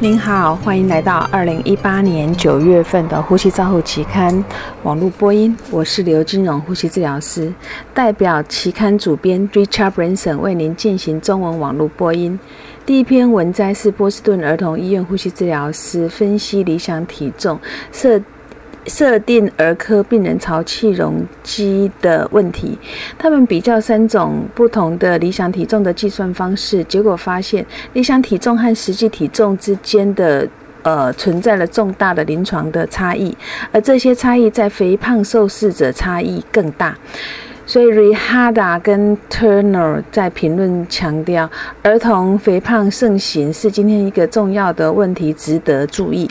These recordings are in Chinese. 您好，欢迎来到2018年9月份的呼吸照护期刊网络播音，我是刘金荣呼吸治疗师，代表期刊主编 Richard Branson 为您进行中文网络播音。第一篇文摘是波士顿儿童医院呼吸治疗师分析理想体重，设定儿科病人潮气容积的问题。他们比较3种不同的理想体重的计算方式，结果发现理想体重和实际体重之间的存在了重大的临床的差异，而这些差异在肥胖受试者差异更大。所以 Rehada 跟 Turner 在评论强调，儿童肥胖盛行是今天一个重要的问题，值得注意。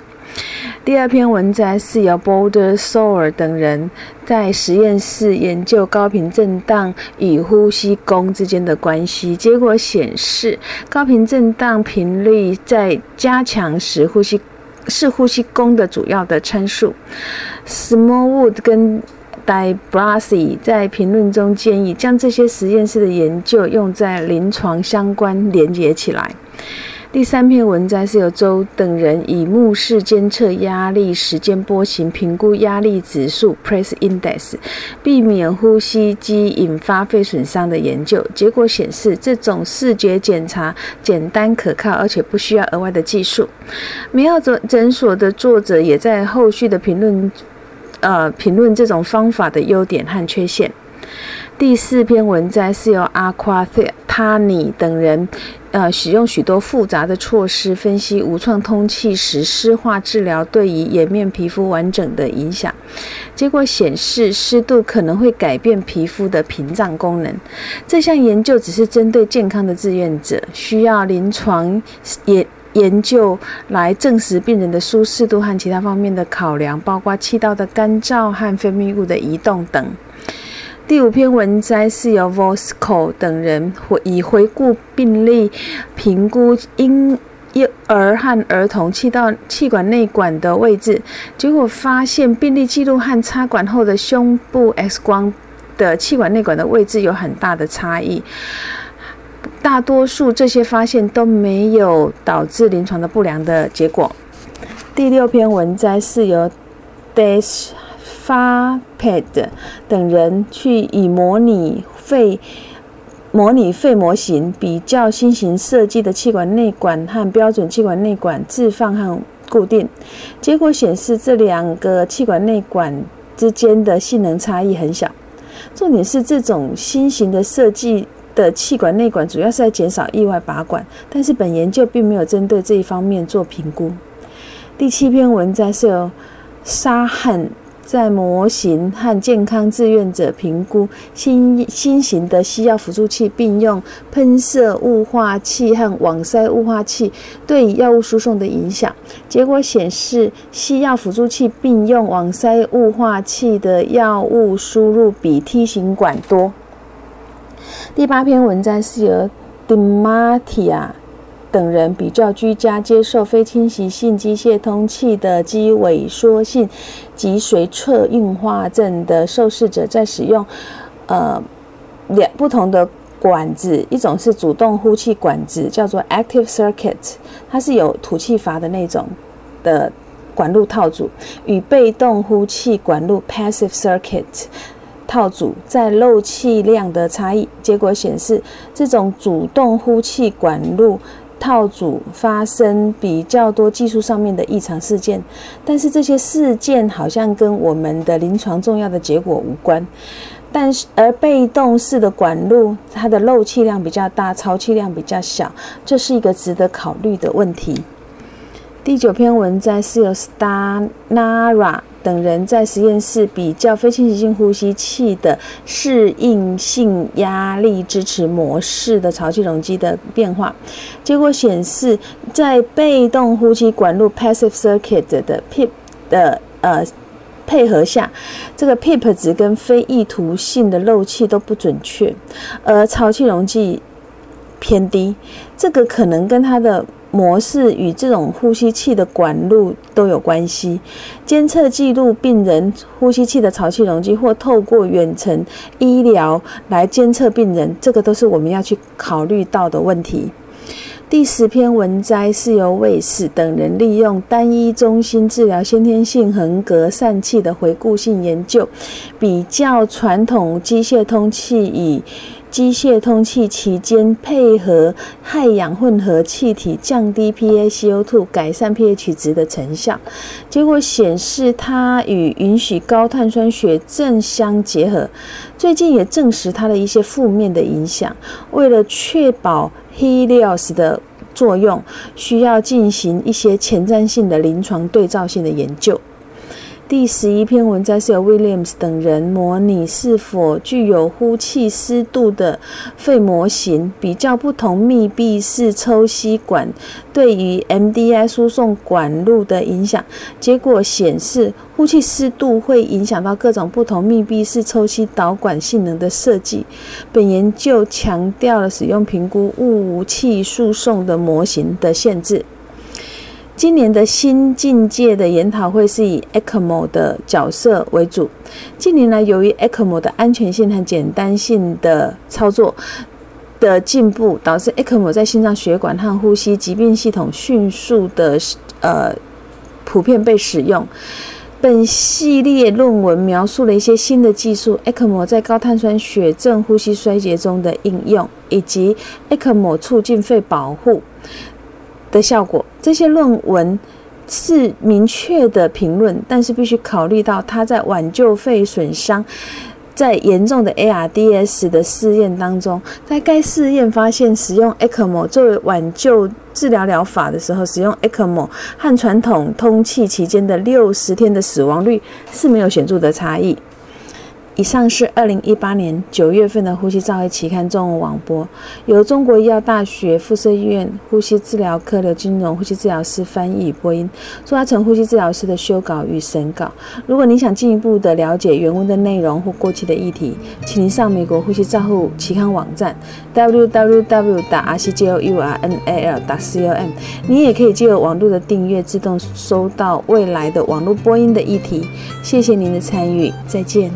第二篇文摘是由 Boldersor 等人在实验室研究高频震荡与呼吸功之间的关系，结果显示高频震荡频率在加强时呼吸功的主要的参数。 Smallwood 跟DiBrasi 在评论中建议将这些实验室的研究用在临床相关连结起来。第三篇文摘是由周等人以目视监测压力时间波形评估压力指数 Press Index 避免呼吸机引发肺损伤的研究，结果显示这种视觉检查简单可靠，而且不需要额外的技术。梅奥诊所的作者也在后续的评论这种方法的优点和缺陷。第4篇文摘是由 AquaTani 等人使用许多复杂的措施分析无创通气时湿化治疗对于颜面皮肤完整的影响，结果显示湿度可能会改变皮肤的屏障功能。这项研究只是针对健康的志愿者，需要临床研究来证实病人的舒适度和其他方面的考量，包括气道的干燥和分泌物的移动等。第5篇文摘是由 Vosco 等人以回顾病例评估婴儿和儿童气管内管的位置，结果发现病例记录和插管后的胸部 X 光的气管内管的位置有很大的差异。大多数这些发现都没有导致临床的不良的结果。第6篇文摘是由 DiBrasi 等人去以模拟肺模型比较新型设计的气管内管和标准气管内管置放和固定，结果显示这2个气管内管之间的性能差异很小。重点是这种新型的设计的气管内管主要是在减少意外拔管，但是本研究并没有针对这一方面做评估。第7篇文摘是由沙汉在模型和健康志愿者评估新型的吸药辅助器，并用喷射雾化器和网塞雾化器对药物输送的影响，结果显示吸药辅助器并用网塞雾化器的药物输入比T型管多。第8篇文摘是由 DiMattia 等人比较居家接受非侵袭性机械通气的肌萎缩性脊髓侧硬化症的受试者在使用不同的管子，一种是主动呼气管子，叫做 Active Circuit， 它是有吐气阀的那种的管路套组，与被动呼气管路 Passive Circuit套组在漏气量的差异，结果显示这种主动呼气管路套组发生比较多技术上面的异常事件，但是这些事件好像跟我们的临床重要的结果无关。但是而被动式的管路它的漏气量比较大，潮气量比较小，这是一个值得考虑的问题。第9篇文摘是由 Star Nara等人在实验室比较非侵袭性呼吸器的适应性压力支持模式的潮气容积的变化，结果显示在被动呼吸管路 Passive Circuit 的 PIP 的配合下，这个 PIP 值跟非意图性的漏气都不准确，而潮气容积偏低，这个可能跟它的模式与这种呼吸器的管路都有关系。监测记录病人呼吸器的潮气容积，或透过远程医疗来监测病人，这个都是我们要去考虑到的问题。第10篇文摘是由卫士等人利用单一中心治疗先天性横膈疝气的回顾性研究，比较传统机械通气与机械通气期间配合氦氧混合气体降低 PaCO2 改善 pH 值的成效，结果显示它与允许高碳酸血症相结合。最近也证实它的一些负面的影响。为了确保 Helios 的作用，需要进行一些前瞻性的临床对照性的研究。第11篇文摘是由 Williams 等人模拟是否具有呼气湿度的肺模型，比较不同密闭式抽吸管对于 MDI 输送管路的影响。结果显示，呼气湿度会影响到各种不同密闭式抽吸导管性能的设计。本研究强调了使用评估雾气输送的模型的限制。今年的新境界的研讨会是以 ECMO 的角色为主。近年来，由于 ECMO 的安全性和简单性的操作的进步，导致 ECMO 在心脏血管和呼吸疾病系统迅速的普遍被使用。本系列论文描述了一些新的技术 ECMO 在高碳酸血症呼吸衰竭中的应用，以及 ECMO 促进肺保护的效果。这些论文是明确的评论，但是必须考虑到它在挽救肺损伤在严重的 ARDS 的试验当中。在该试验发现，使用 ECMO 作为挽救治疗疗法的时候，使用 ECMO 和传统通气期间的60天的死亡率是没有显著的差异。以上是2018年9月份的《呼吸照会》期刊中文网播，由中国医药大学附设医院呼吸治疗科刘金荣呼吸治疗师翻译与播音，朱嘉诚呼吸治疗师的修稿与审稿。如果您想进一步的了解原文的内容或过去的议题，请您上美国呼吸照护期刊网站 www.rcjournal.com。 您也可以借由网络的订阅自动收到未来的网络播音的议题。谢谢您的参与，再见。